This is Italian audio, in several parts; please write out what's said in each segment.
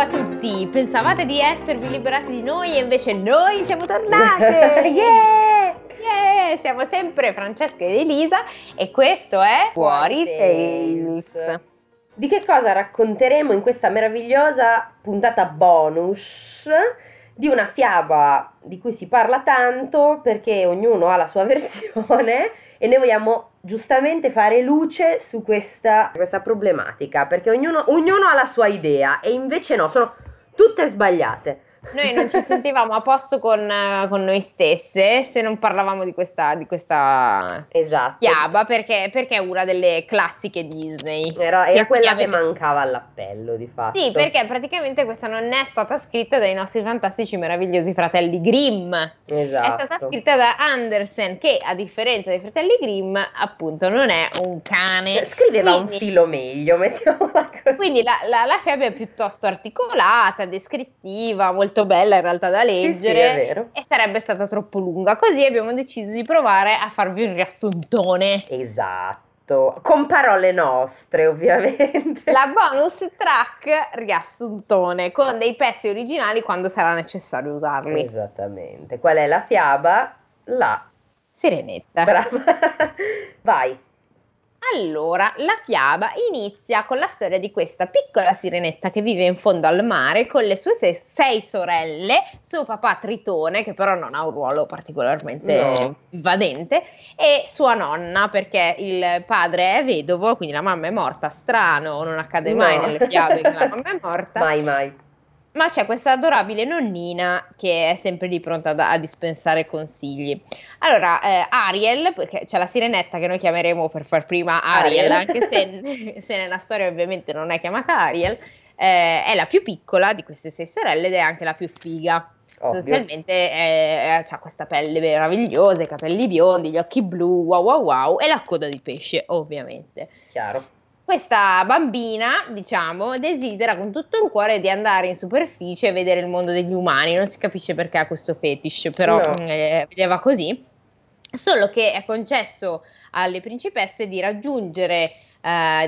Ciao a tutti, pensavate di esservi liberati di noi e invece noi siamo tornate! Yeah! Siamo sempre Francesca ed Elisa e questo è Fuori Tales. Di che cosa racconteremo in questa meravigliosa puntata bonus? Di una fiaba di cui si parla tanto perché ognuno ha la sua versione e noi vogliamo giustamente fare luce su questa problematica, perché ognuno ha la sua idea e invece no, sono tutte sbagliate. Noi non ci sentivamo a posto con noi stesse se non parlavamo di questa fiaba, perché è una delle classiche Disney. Era quella che mancava all'appello, di fatto. Sì, perché praticamente questa non è stata scritta dai nostri fantastici meravigliosi fratelli Grimm. Esatto. È stata scritta da Andersen, che a differenza dei fratelli Grimm, appunto, non è un cane. Scriveva quindi, un filo meglio, mettiamola così. Quindi la fiaba è piuttosto articolata, descrittiva, molto bella in realtà da leggere, sì, è vero. E sarebbe stata troppo lunga, così abbiamo deciso di provare a farvi un riassuntone, esatto, con parole nostre ovviamente, la bonus track riassuntone con dei pezzi originali quando sarà necessario usarli. Esattamente. Qual è la fiaba? La Sirenetta. Brava. Vai. Allora, la fiaba inizia con la storia di questa piccola sirenetta che vive in fondo al mare con le sue sei sorelle, suo papà Tritone, che però non ha un ruolo particolarmente invadente, e sua nonna, perché il padre è vedovo, quindi la mamma è morta, strano, non accade mai nelle fiabe che la mamma è morta. Mai. Ma c'è questa adorabile nonnina che è sempre lì pronta a dispensare consigli. Allora, Ariel, perché c'è la sirenetta che noi chiameremo per far prima Ariel. Anche se nella storia ovviamente non è chiamata Ariel, è la più piccola di queste sei sorelle ed è anche la più figa. Ovvio. Sostanzialmente ha questa pelle meravigliosa, i capelli biondi, gli occhi blu, wow, e la coda di pesce, ovviamente. Chiaro. Questa bambina, diciamo, desidera con tutto il cuore di andare in superficie e vedere il mondo degli umani, non si capisce perché ha questo fetish, però vedeva così, solo che è concesso alle principesse di raggiungere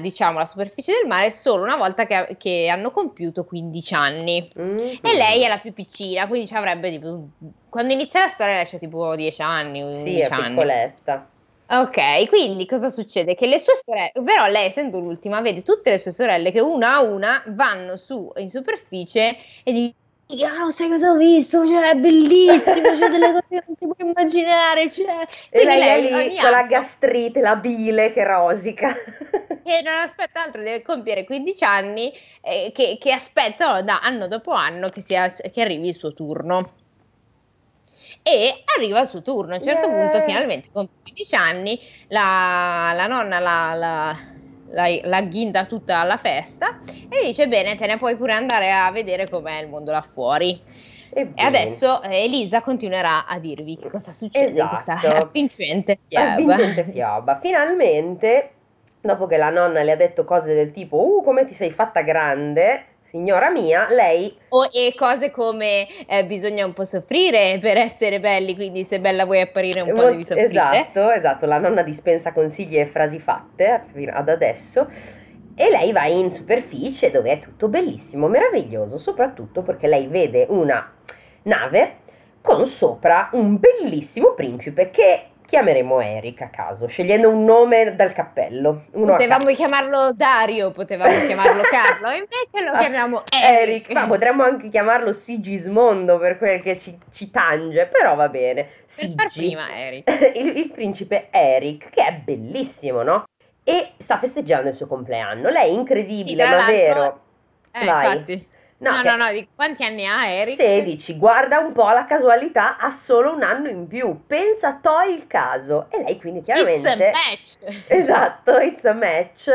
diciamo la superficie del mare solo una volta che hanno compiuto 15 anni, e lei è la più piccina, quindi ci avrebbe tipo, quando inizia la storia lei c'ha tipo 10 anni, 11 anni. Sì, è piccoletta. Ok, quindi cosa succede? Che le sue sorelle, però lei essendo l'ultima, vede tutte le sue sorelle che una a una vanno su in superficie e dicono: non sai cosa ho visto, cioè è bellissimo, cioè delle cose che non ti puoi immaginare, cioè. E lei lì con la gastrite, la bile che rosica. E non aspetta altro, deve compiere 15 anni che aspettano da anno dopo anno che arrivi il suo turno. E arriva il suo turno, a un certo punto finalmente con 15 anni la nonna la ghinda tutta alla festa e dice: bene, te ne puoi pure andare a vedere com'è il mondo là fuori. E adesso Elisa continuerà a dirvi che cosa succede in questa avvincente fiaba. Finalmente, dopo che la nonna le ha detto cose del tipo come ti sei fatta grande, signora mia, lei... e cose come bisogna un po' soffrire per essere belli, quindi se bella vuoi apparire un po' devi soffrire. Esatto, la nonna dispensa consigli e frasi fatte fino ad adesso. E lei va in superficie dove è tutto bellissimo, meraviglioso, soprattutto perché lei vede una nave con sopra un bellissimo principe che... chiameremo Eric a caso, scegliendo un nome dal cappello. Potevamo chiamarlo Dario, potevamo chiamarlo Carlo, invece lo chiamiamo Eric. Ma potremmo anche chiamarlo Sigismondo per quel che ci tange, però va bene. Per far prima Eric. Il principe Eric, che è bellissimo, no? E sta festeggiando il suo compleanno. Lei è incredibile, sì, ma vero? Infatti. No, quanti anni ha Eric? 16, guarda un po' la casualità, ha solo un anno in più, pensa a toi il caso, e lei quindi chiaramente... It's a match! Esatto, it's a match,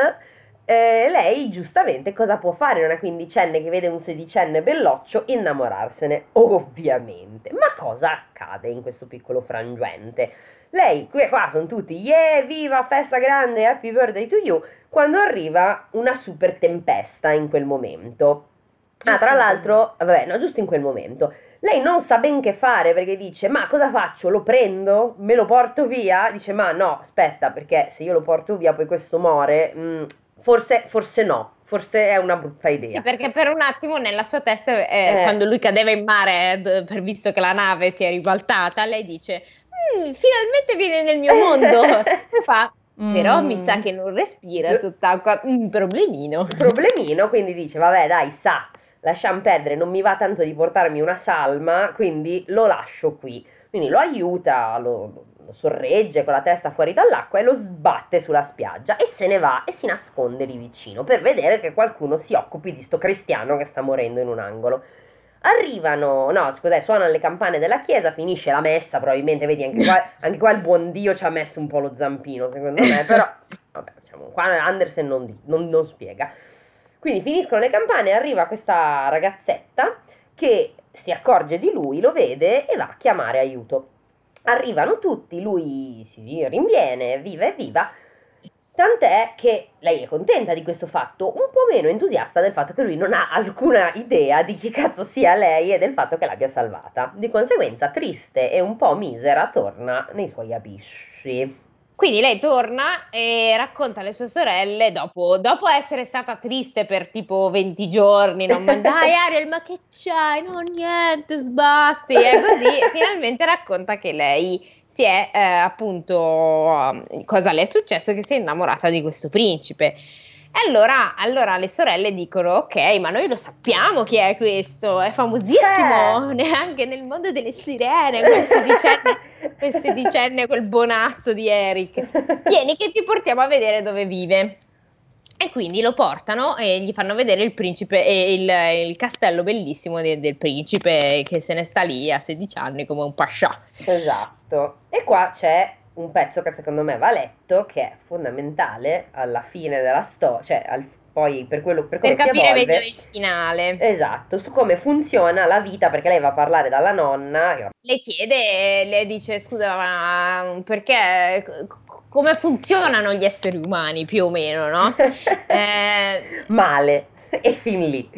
lei giustamente cosa può fare una quindicenne che vede un sedicenne belloccio? Innamorarsene, ovviamente, ma cosa accade in questo piccolo frangente? Lei, qui e qua sono tutti, viva, festa grande, happy birthday to you, quando arriva una super tempesta in quel momento. Tra l'altro, giusto in quel momento, lei non sa ben che fare perché dice: ma cosa faccio? Lo prendo? Me lo porto via? Dice: ma no, aspetta, perché se io lo porto via poi questo muore, forse no. forse è una brutta idea. Sì, perché per un attimo nella sua testa, quando lui cadeva in mare, visto che la nave si è ribaltata, lei dice, finalmente viene nel mio mondo, e fa, però mi sa che non respira sott'acqua, problemino, quindi dice, vabbè dai, lasciam perdere, non mi va tanto di portarmi una salma, quindi lo lascio qui. Quindi lo aiuta, lo sorregge con la testa fuori dall'acqua e lo sbatte sulla spiaggia e se ne va e si nasconde lì vicino per vedere che qualcuno si occupi di sto cristiano che sta morendo in un angolo. Suonano le campane della chiesa, finisce la messa, probabilmente, vedi, anche qua il buon Dio ci ha messo un po' lo zampino, secondo me, però, vabbè, diciamo, qua Andersen non spiega. Quindi finiscono le campane, arriva questa ragazzetta che si accorge di lui, lo vede e va a chiamare aiuto. Arrivano tutti, lui si rinviene, viva e viva, tant'è che lei è contenta di questo fatto, un po' meno entusiasta del fatto che lui non ha alcuna idea di chi cazzo sia lei e del fatto che l'abbia salvata. Di conseguenza, triste e un po' misera, torna nei suoi abisci. Quindi lei torna e racconta alle sue sorelle dopo essere stata triste per tipo 20 giorni, non dai Ariel, ma che c'hai? No, niente, sbatti. E così finalmente racconta che lei si è cosa le è successo, che si è innamorata di questo principe. E allora le sorelle dicono, ok, ma noi lo sappiamo chi è questo, è famosissimo, neanche nel mondo delle sirene, quel sedicenne, quel bonazzo di Eric, vieni che ti portiamo a vedere dove vive. E quindi lo portano e gli fanno vedere il principe e il castello bellissimo del principe che se ne sta lì a 16 anni come un pascià. Esatto, e qua c'è un pezzo che secondo me va letto, che è fondamentale alla fine della storia, cioè poi per capire meglio il finale. Esatto, su come funziona la vita, perché lei va a parlare dalla nonna. Le chiede, le dice, scusa, ma perché, come funzionano gli esseri umani più o meno, no? Male. E fin lì,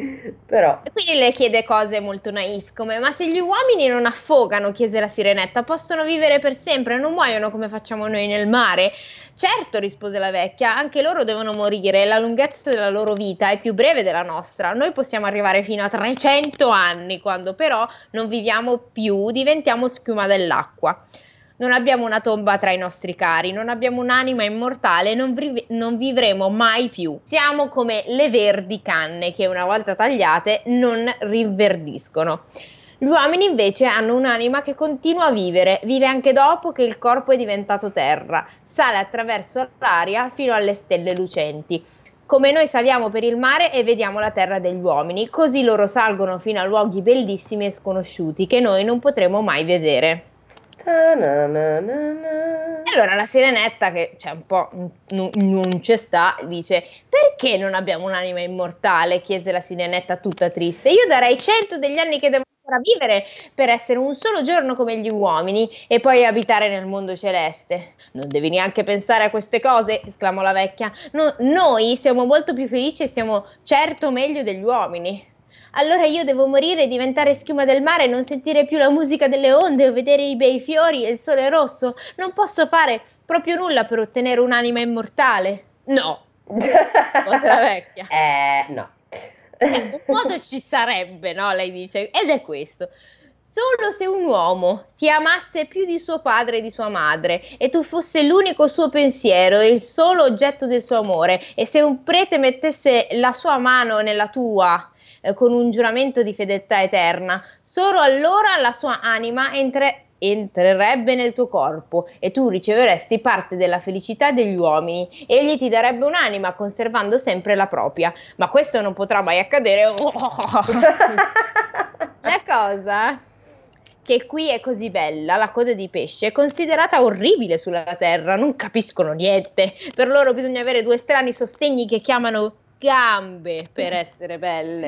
però. Quindi le chiede cose molto naif, come: ma se gli uomini non affogano, chiese la sirenetta, possono vivere per sempre, non muoiono come facciamo noi nel mare? Certo, rispose la vecchia, anche loro devono morire, la lunghezza della loro vita è più breve della nostra, noi possiamo arrivare fino a 300 anni, quando però non viviamo più, diventiamo schiuma dell'acqua. Non abbiamo una tomba tra i nostri cari, non abbiamo un'anima immortale, non vivremo mai più. Siamo come le verdi canne che una volta tagliate non rinverdiscono. Gli uomini invece hanno un'anima che continua a vivere, vive anche dopo che il corpo è diventato terra, sale attraverso l'aria fino alle stelle lucenti. Come noi saliamo per il mare e vediamo la terra degli uomini, così loro salgono fino a luoghi bellissimi e sconosciuti che noi non potremo mai vedere. E allora la sirenetta, che c'è un po' non ci sta, dice: perché non abbiamo un'anima immortale? Chiese la sirenetta tutta triste. Io darei 100 degli anni che devo ancora vivere per essere un solo giorno come gli uomini e poi abitare nel mondo celeste. Non devi neanche pensare a queste cose, esclamò la vecchia. No, noi siamo molto più felici e siamo certo meglio degli uomini. Allora io devo morire e diventare schiuma del mare, non sentire più la musica delle onde o vedere i bei fiori e il sole rosso. Non posso fare proprio nulla per ottenere un'anima immortale. No, la vecchia. No. Cioè, un modo ci sarebbe, no? Lei dice, ed è questo. Solo se un uomo ti amasse più di suo padre e di sua madre e tu fossi l'unico suo pensiero e il solo oggetto del suo amore, e se un prete mettesse la sua mano nella tua con un giuramento di fedeltà eterna, solo allora la sua anima entrerebbe nel tuo corpo e tu riceveresti parte della felicità degli uomini. Egli ti darebbe un'anima conservando sempre la propria, ma questo non potrà mai accadere. La cosa che qui è così bella, la coda di pesce, è considerata orribile sulla terra, non capiscono niente, per loro bisogna avere due strani sostegni che chiamano gambe per essere belle.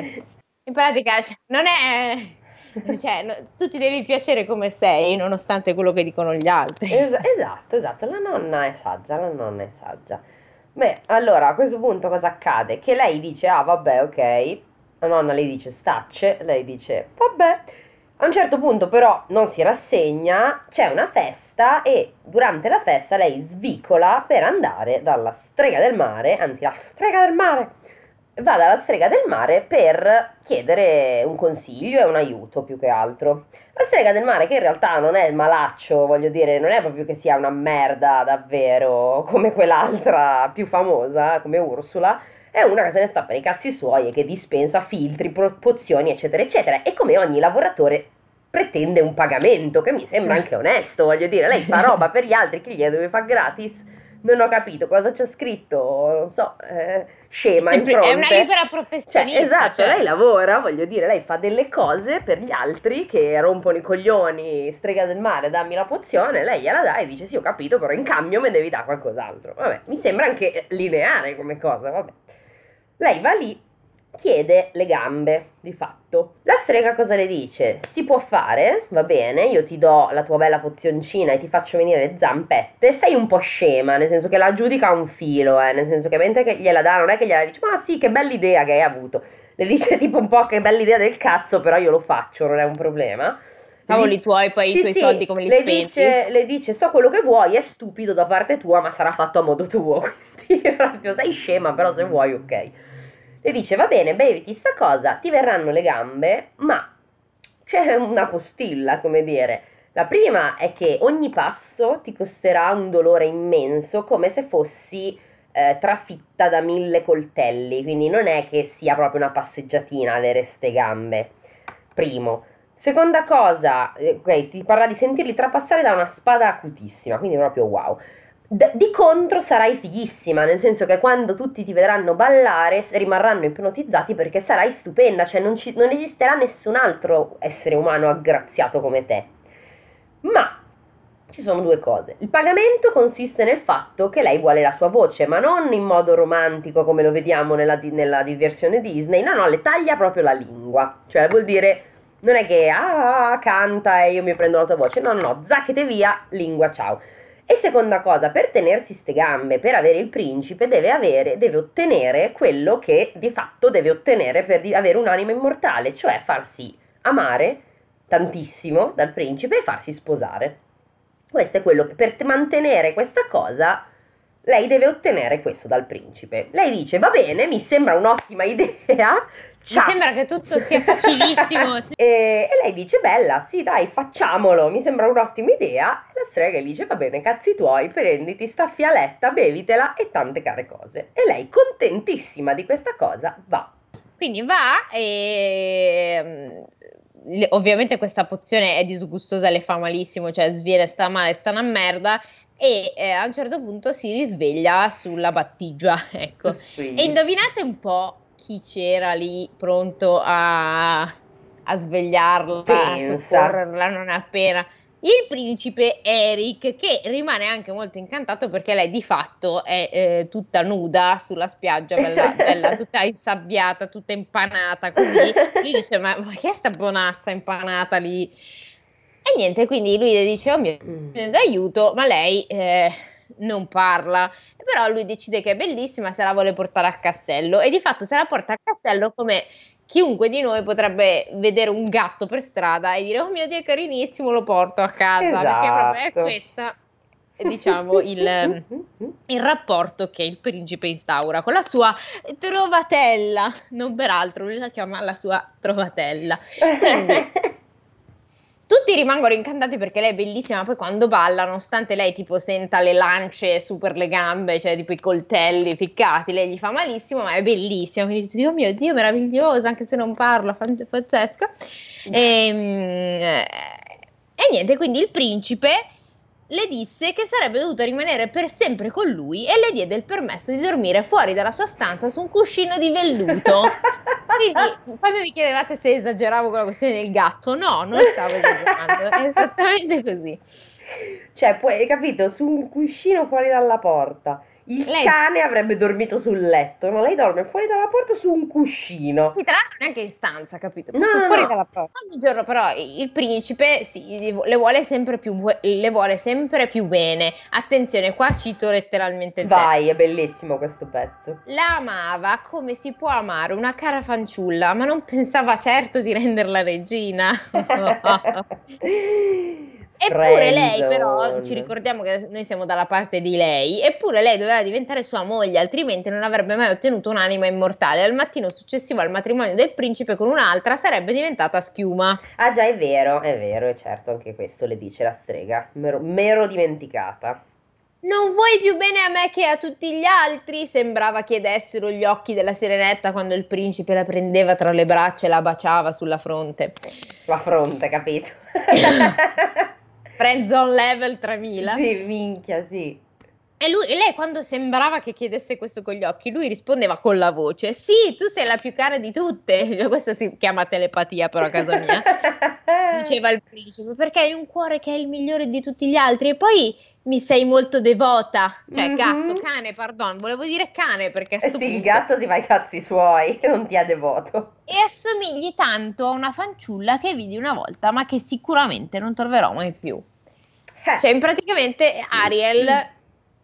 In pratica, cioè, non è, cioè, no, tu ti devi piacere come sei nonostante quello che dicono gli altri. Esatto, la nonna è saggia. Beh, allora a questo punto cosa accade? Che lei dice, vabbè, ok, la nonna le dice stacce, lei dice vabbè. A un certo punto però non si rassegna, c'è una festa e durante la festa lei svicola per andare dalla strega del mare, anzi la strega del mare, va dalla strega del mare per chiedere un consiglio e un aiuto, più che altro. La strega del mare, che in realtà non è il malaccio, voglio dire, non è proprio che sia una merda davvero come quell'altra più famosa, come Ursula, è una che se ne sta per i cazzi suoi e che dispensa filtri, pozioni, eccetera eccetera, e come ogni lavoratore pretende un pagamento, che mi sembra anche onesto, voglio dire, lei fa roba per gli altri che gli deve fare gratis. Non ho capito cosa c'è scritto, non so, scema in fronte. È una libera professionista. Cioè, esatto, cioè. Lei lavora, voglio dire, lei fa delle cose per gli altri che rompono i coglioni, strega del mare, dammi la pozione, lei gliela dà e dice sì, ho capito, però in cambio me devi dare qualcos'altro. Vabbè, mi sembra anche lineare come cosa, vabbè. Lei va lì, chiede le gambe, di fatto. La strega cosa le dice? Si può fare, va bene, io ti do la tua bella pozioncina e ti faccio venire le zampette. Sei un po' scema, nel senso che la giudica un filo, nel senso che mentre che gliela dà non è che gliela dice ma sì, che bella idea che hai avuto, le dice tipo un po' che bella idea del cazzo, però io lo faccio, non è un problema. Cavoli tuoi, poi sì, i tuoi sì, soldi come li spenti? Le dice, so quello che vuoi, è stupido da parte tua, ma sarà fatto a modo tuo. Quindi proprio sei scema, però se vuoi ok. Le dice va bene, beviti sta cosa, ti verranno le gambe, ma c'è una postilla, come dire. La prima è che ogni passo ti costerà un dolore immenso, come se fossi trafitta da 1000 coltelli, quindi non è che sia proprio una passeggiatina avere ste gambe, primo. Seconda cosa, okay, ti parla di sentirli trapassare da una spada acutissima, quindi proprio wow. Di contro sarai fighissima, nel senso che quando tutti ti vedranno ballare rimarranno ipnotizzati perché sarai stupenda, cioè non esisterà nessun altro essere umano aggraziato come te. Ma ci sono due cose. Il pagamento consiste nel fatto che lei vuole la sua voce, ma non in modo romantico come lo vediamo nella versione Disney, no, le taglia proprio la lingua, cioè vuol dire non è che canta e io mi prendo la tua voce, no, zacchete via, lingua ciao. E seconda cosa, per tenersi ste gambe, per avere il principe, deve ottenere quello che di fatto deve ottenere per avere un'anima immortale, cioè farsi amare tantissimo dal principe e farsi sposare. Questo è quello che per mantenere questa cosa lei deve ottenere questo dal principe. Lei dice, va bene, mi sembra un'ottima idea. Ciao. Mi sembra che tutto sia facilissimo. e lei dice bella, sì dai facciamolo, mi sembra un'ottima idea. E la strega gli dice va bene cazzi tuoi, prenditi sta fialetta, bevitela e tante care cose. E lei contentissima di questa cosa va. Quindi va e ovviamente questa pozione è disgustosa, le fa malissimo, cioè sviene, sta male, sta una merda. E a un certo punto si risveglia sulla battigia, ecco. Sì. E indovinate un po' chi c'era lì pronto a svegliarla, pensa, a soccorrerla non appena. Il principe Eric, che rimane anche molto incantato perché lei di fatto è tutta nuda sulla spiaggia, bella tutta insabbiata, tutta impanata così. Lui dice ma che è sta bonazza impanata lì? E niente, quindi lui le dice oh mio d'aiuto, ma lei non parla. Però lui decide che è bellissima, se la vuole portare a castello, e di fatto se la porta a castello come chiunque di noi potrebbe vedere un gatto per strada e dire oh mio Dio è carinissimo, lo porto a casa. Esatto. Perché proprio è questa, diciamo, il rapporto che il principe instaura con la sua trovatella, non peraltro lui la chiama la sua trovatella, quindi tutti rimangono incantati perché lei è bellissima, poi quando balla, nonostante lei tipo senta le lance su per le gambe, cioè tipo i coltelli ficcati, lei gli fa malissimo, ma è bellissima, quindi tutti dicono, oh mio Dio, meravigliosa, anche se non parla, pazzesca. E niente, quindi il principe le disse che sarebbe dovuta rimanere per sempre con lui e le diede il permesso di dormire fuori dalla sua stanza su un cuscino di velluto. Quindi quando mi chiedevate se esageravo con la questione del gatto, no, non stavo esagerando, è esattamente così. Cioè, poi hai capito, su un cuscino fuori dalla porta. Lei cane avrebbe dormito sul letto, ma lei dorme fuori dalla porta su un cuscino. Tra l'altro neanche in stanza, capito? No, fuori dalla porta. Ogni giorno però il principe le vuole sempre più bene. Attenzione, qua cito letteralmente il testo. Vai, è bellissimo questo pezzo. La amava come si può amare una cara fanciulla, ma non pensava certo di renderla regina. Eppure lei, però, ci ricordiamo che noi siamo dalla parte di lei, eppure lei doveva diventare sua moglie, altrimenti non avrebbe mai ottenuto un'anima immortale. Al mattino successivo al matrimonio del principe con un'altra sarebbe diventata schiuma. Ah già, è vero, e certo, anche questo le dice la strega, m'ero dimenticata. Non vuoi più bene a me che a tutti gli altri? Sembrava chiedessero gli occhi della Sirenetta quando il principe la prendeva tra le braccia e la baciava sulla fronte. La fronte, capito? Friends on level 3000. Sì, minchia, sì. E lei, quando sembrava che chiedesse questo con gli occhi, lui rispondeva con la voce: sì, tu sei la più cara di tutte. Questa si chiama telepatia, però, a casa mia. Diceva il principe, perché hai un cuore che è il migliore di tutti gli altri. E poi mi sei molto devota, cioè cane, perché sì, punto... il gatto si fa i cazzi suoi, non ti è devoto. E assomigli tanto a una fanciulla che vidi una volta, ma che sicuramente non troverò mai più. Cioè, praticamente Ariel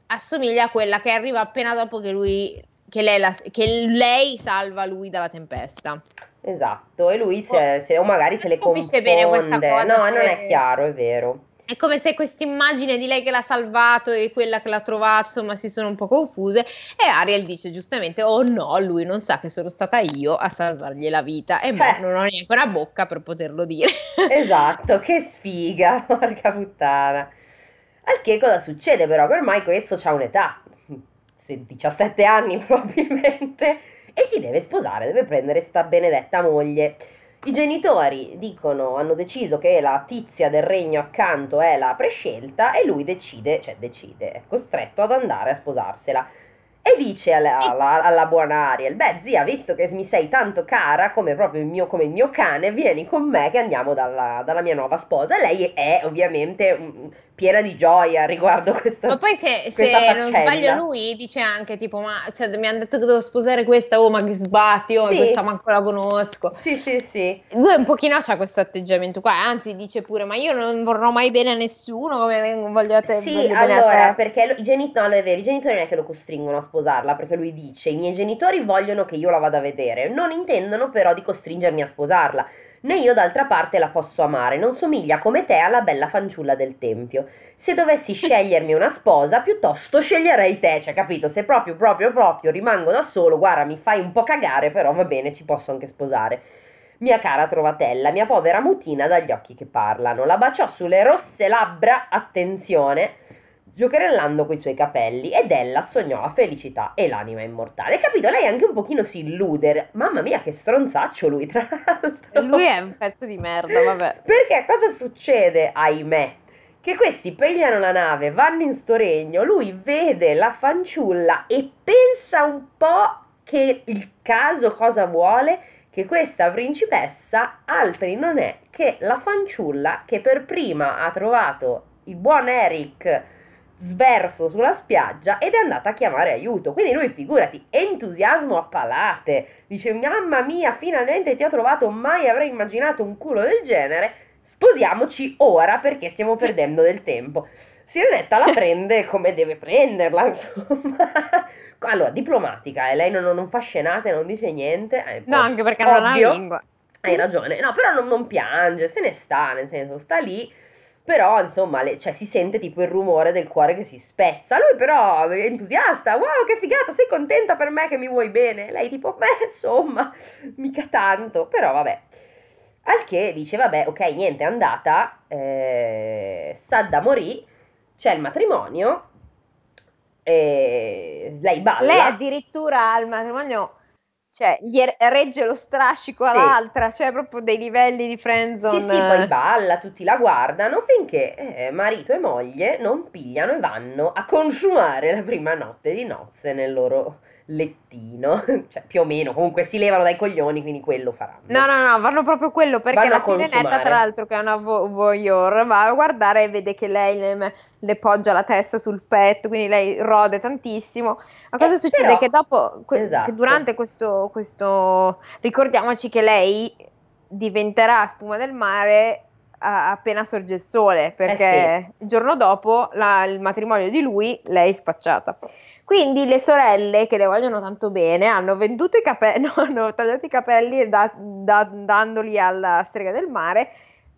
assomiglia a quella che arriva appena dopo che lui, che lei salva lui dalla tempesta. Esatto, e lui se o magari se le confonde. Bene questa cosa, non è chiaro, è vero. È come se questa immagine di lei che l'ha salvato e quella che l'ha trovato, insomma, si sono un po' confuse. E Ariel dice giustamente: oh no, lui non sa che sono stata io a salvargli la vita. E non ho neanche una bocca per poterlo dire. Esatto, che sfiga, porca puttana. Al che cosa succede però? Che ormai questo c'ha un'età, 17 anni probabilmente, e si deve sposare, deve prendere sta benedetta moglie. I genitori hanno deciso che la tizia del regno accanto è la prescelta, e lui decide, è costretto ad andare a sposarsela. E dice alla buona Ariel: beh zia, visto che mi sei tanto cara come proprio il mio cane, vieni con me che andiamo dalla mia nuova sposa. Lei è ovviamente piena di gioia riguardo questo. Ma poi se non sbaglio lui dice anche tipo: ma cioè, mi hanno detto che devo sposare questa, oh ma che sbatti, oh sì. Questa manco la conosco. Sì. Lui un pochino c'ha questo atteggiamento qua, anzi dice pure: ma io non vorrò mai bene a nessuno come voglio a te. Sì, allora, perché i genitori non è che lo costringono a sposare. Perché lui dice: i miei genitori vogliono che io la vada a vedere, non intendono però di costringermi a sposarla, né io d'altra parte la posso amare, non somiglia come te alla bella fanciulla del tempio, se dovessi scegliermi una sposa piuttosto sceglierei te, cioè capito, se proprio rimango da solo, guarda mi fai un po' cagare, però va bene, ci posso anche sposare. Mia cara trovatella, mia povera mutina dagli occhi che parlano, la baciò sulle rosse labbra, attenzione, giocherellando coi suoi capelli, ed ella sognò la felicità e l'anima immortale. Capito? Lei anche un pochino si illude. Mamma mia che stronzaccio lui, tra l'altro. Lui è un pezzo di merda, vabbè. Perché cosa succede? Ahimè, che questi pigliano la nave, vanno in sto regno, lui vede la fanciulla e pensa un po' che il caso cosa vuole, che questa principessa altri non è che la fanciulla che per prima ha trovato il buon Eric sverso sulla spiaggia ed è andata a chiamare aiuto. Quindi lui, figurati, entusiasmo a palate, dice: mamma mia, finalmente ti ho trovato, mai avrei immaginato un culo del genere, sposiamoci ora perché stiamo perdendo del tempo. Sirenetta la prende come deve prenderla, insomma. Allora, diplomatica, e lei non fa scenate, non dice niente, no, anche perché non ha la lingua. Hai ragione, no, però non piange, se ne sta, nel senso sta lì. Però insomma cioè, si sente tipo il rumore del cuore che si spezza. Lui però è entusiasta: wow che figata, sei contenta per me che mi vuoi bene? Lei tipo: beh insomma, mica tanto, però vabbè. Al che dice: vabbè ok, niente, è andata, Sadda morì, c'è il matrimonio, lei balla. Lei addirittura al matrimonio, cioè, gli regge lo strascico all'altra, sì. Cioè proprio dei livelli di friendzone. Sì, poi balla, tutti la guardano, finché marito e moglie non pigliano e vanno a consumare la prima notte di nozze nel loro lettino. Cioè, più o meno, comunque si levano dai coglioni, quindi quello faranno. No, vanno proprio quello, perché la Sirenetta, tra l'altro, che è una voyeur, va a guardare e vede che lei le poggia la testa sul petto, quindi lei rode tantissimo. Ma cosa succede? Però, che dopo, esatto, che durante questo, ricordiamoci che lei diventerà spuma del mare appena sorge il sole, perché sì, il giorno dopo il matrimonio di lui, lei è spacciata. Quindi le sorelle, che le vogliono tanto bene, hanno venduto i capelli, hanno tagliato i capelli dandoli alla strega del mare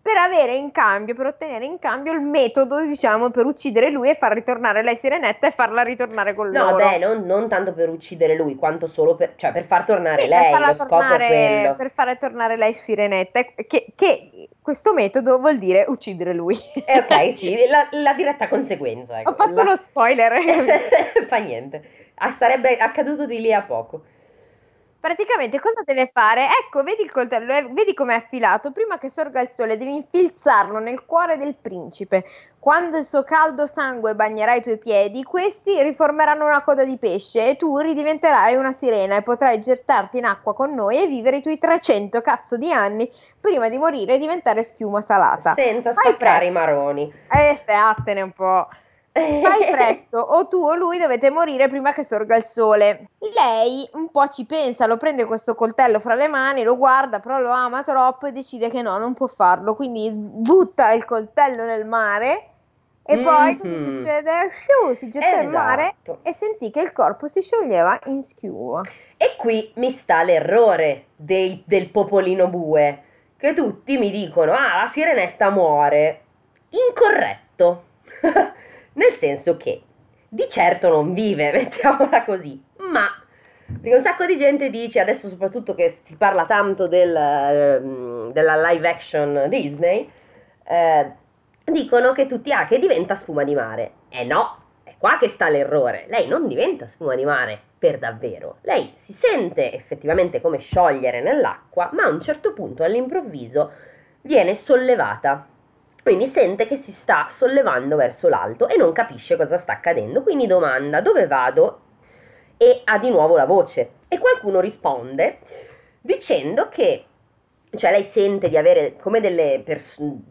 per avere in cambio, per ottenere in cambio il metodo, diciamo, per uccidere lui e far ritornare lei Sirenetta e farla ritornare con loro. No, beh, non tanto per uccidere lui, quanto solo per, cioè, per far tornare lei, per lo tornare, scopo è quello. Per fare tornare lei Sirenetta, che questo metodo vuol dire uccidere lui. Ok, sì, la diretta conseguenza. Ecco. Ho fatto uno spoiler. Fa niente, sarebbe accaduto di lì a poco. Praticamente cosa deve fare? Ecco, vedi il coltello, vedi com'è affilato? Prima che sorga il sole devi infilzarlo nel cuore del principe. Quando il suo caldo sangue bagnerà i tuoi piedi, questi riformeranno una coda di pesce e tu ridiventerai una sirena e potrai gettarti in acqua con noi e vivere i tuoi 300 cazzo di anni prima di morire e diventare schiuma salata. Senza spaccare i maroni. Attene un po'. Fai presto, o tu o lui dovete morire prima che sorga il sole. Lei un po' ci pensa, lo prende questo coltello fra le mani, lo guarda, però lo ama troppo e decide che no, non può farlo, quindi butta il coltello nel mare e poi cosa succede? Si gettò in mare e sentì che il corpo si scioglieva in schiuma. E qui mi sta l'errore del popolino bue, che tutti mi dicono, la sirenetta muore. Incorretto. Nel senso che di certo non vive, mettiamola così, ma perché un sacco di gente dice, adesso soprattutto che si parla tanto della live action Disney, dicono che tutti che diventa spuma di mare. No, è qua che sta l'errore, lei non diventa spuma di mare per davvero, lei si sente effettivamente come sciogliere nell'acqua, ma a un certo punto all'improvviso viene sollevata. Quindi sente che si sta sollevando verso l'alto e non capisce cosa sta accadendo, quindi domanda dove vado e ha di nuovo la voce. E qualcuno risponde dicendo che, cioè lei sente di avere come delle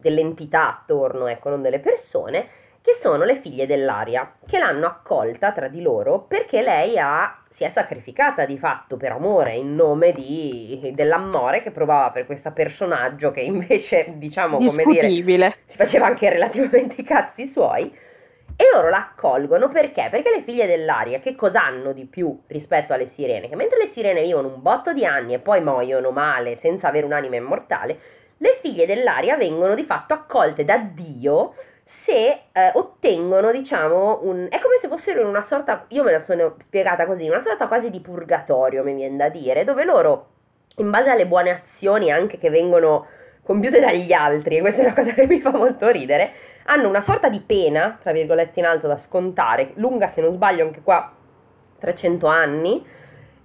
entità attorno, ecco, non delle persone, che sono le figlie dell'aria, che l'hanno accolta tra di loro perché lei si è sacrificata di fatto per amore, in nome dell'amore che provava per questo personaggio che invece, diciamo, discutibile, come dire, si faceva anche relativamente i cazzi suoi, e loro la accolgono perché le figlie dell'aria che cosa hanno di più rispetto alle sirene? Che mentre le sirene vivono un botto di anni e poi muoiono male senza avere un'anima immortale, le figlie dell'aria vengono di fatto accolte da Dio se ottengono, diciamo, è come se fossero in una sorta, io me la sono spiegata così, una sorta quasi di purgatorio, mi viene da dire, dove loro, in base alle buone azioni anche che vengono compiute dagli altri, e questa è una cosa che mi fa molto ridere, hanno una sorta di pena, tra virgolette in alto, da scontare, lunga se non sbaglio anche qua 300 anni,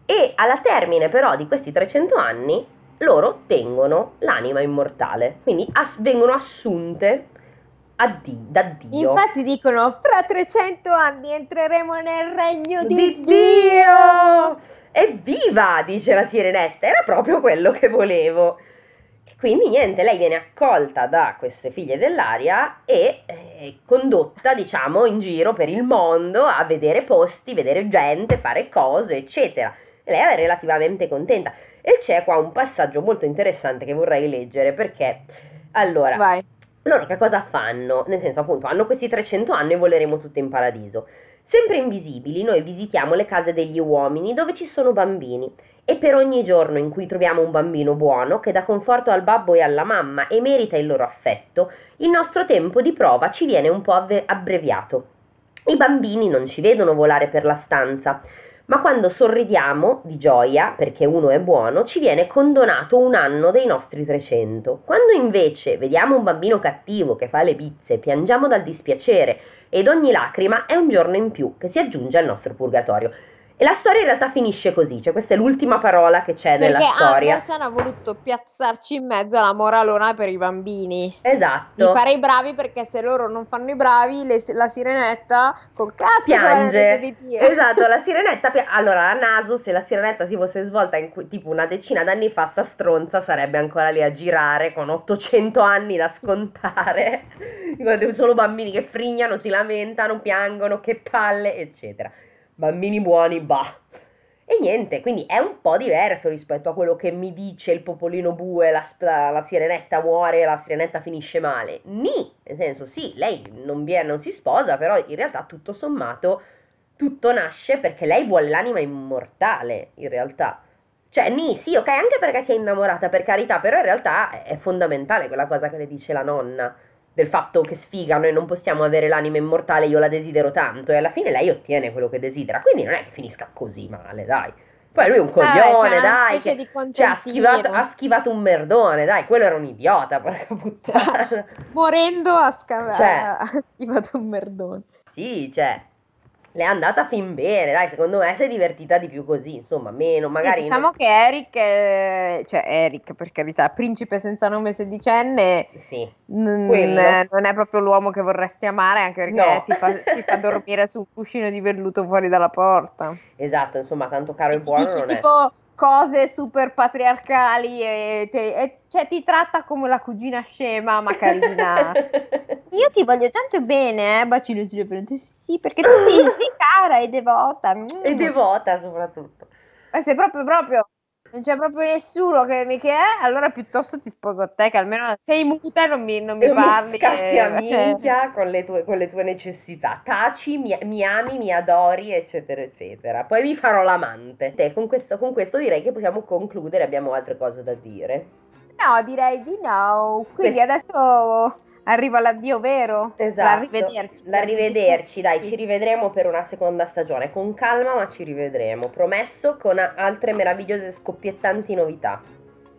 e alla termine però di questi 300 anni loro ottengono l'anima immortale, quindi vengono assunte da Dio. Infatti dicono fra 300 anni entreremo nel regno di Dio. Evviva, dice la sirenetta, era proprio quello che volevo. E quindi niente, lei viene accolta da queste figlie dell'aria e condotta, diciamo, in giro per il mondo a vedere posti, vedere gente, fare cose, eccetera. E lei è relativamente contenta. E c'è qua un passaggio molto interessante che vorrei leggere perché, allora, vai. Loro che cosa fanno? Nel senso, appunto, hanno questi 300 anni e voleremo tutti in paradiso. Sempre invisibili, noi visitiamo le case degli uomini dove ci sono bambini e per ogni giorno in cui troviamo un bambino buono che dà conforto al babbo e alla mamma e merita il loro affetto, il nostro tempo di prova ci viene un po' abbreviato. I bambini non ci vedono volare per la stanza, ma quando sorridiamo di gioia, perché uno è buono, ci viene condonato un anno dei nostri 300. Quando invece vediamo un bambino cattivo che fa le bizze, piangiamo dal dispiacere ed ogni lacrima è un giorno in più che si aggiunge al nostro purgatorio. E la storia in realtà finisce così, cioè questa è l'ultima parola che c'è nella storia. Perché Andersen ha voluto piazzarci in mezzo alla moralona per i bambini. Esatto. Di fare i bravi, perché se loro non fanno i bravi, la sirenetta col cazzo piange. Di Dio. Esatto, la sirenetta, allora a naso, se la sirenetta si fosse svolta in tipo una decina d'anni fa, sta stronza sarebbe ancora lì a girare con 800 anni da scontare. Solo bambini che frignano, si lamentano, piangono, che palle, eccetera. Bambini buoni, bah. E niente, quindi è un po' diverso rispetto a quello che mi dice il popolino bue, la sirenetta muore, la sirenetta finisce male. Nel senso, sì, lei non si sposa, però in realtà tutto sommato tutto nasce perché lei vuole l'anima immortale, in realtà. Cioè, nì, sì, ok, anche perché si è innamorata, per carità, però in realtà è fondamentale quella cosa che le dice la nonna, del fatto che sfiga, noi non possiamo avere l'anima immortale, io la desidero tanto, e alla fine lei ottiene quello che desidera, quindi non è che finisca così male, dai. Poi lui è un coglione, cioè, dai, cioè, ha schivato un merdone, dai, quello era un idiota, porca puttana. Morendo ha schivato un merdone. Sì, cioè, le è andata fin bene, dai, secondo me si è divertita di più così, insomma, meno, magari... Sì, diciamo che Eric, per carità, principe senza nome sedicenne, sì, non è proprio l'uomo che vorresti amare, anche perché no, ti fa dormire su un cuscino di velluto fuori dalla porta. Esatto, insomma, tanto caro e buono dici, non è... tipo cose super patriarcali, cioè ti tratta come la cugina scema ma carina. Io ti voglio tanto bene, bacino sulle fronte, sì, perché tu sei cara e devota. E devota soprattutto. Ma se proprio, non c'è proprio nessuno che è, allora piuttosto ti sposo a te, che almeno sei muta e non mi parli. Scassi a minchia con le tue necessità, taci, mi ami, mi adori, eccetera, eccetera. Poi mi farò l'amante. Con questo direi che possiamo concludere, abbiamo altre cose da dire? No, direi di no, quindi adesso... Arriva l'addio vero? Esatto. L'arrivederci, dai, ci rivedremo per una seconda stagione, con calma ma ci rivedremo, promesso, con altre meravigliose scoppiettanti novità.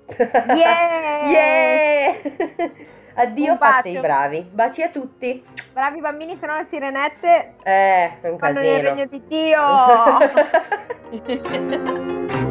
Yeah! Yeah! Addio, fate i bravi, baci a tutti. Bravi bambini, se no le sirenette fanno il regno di Dio.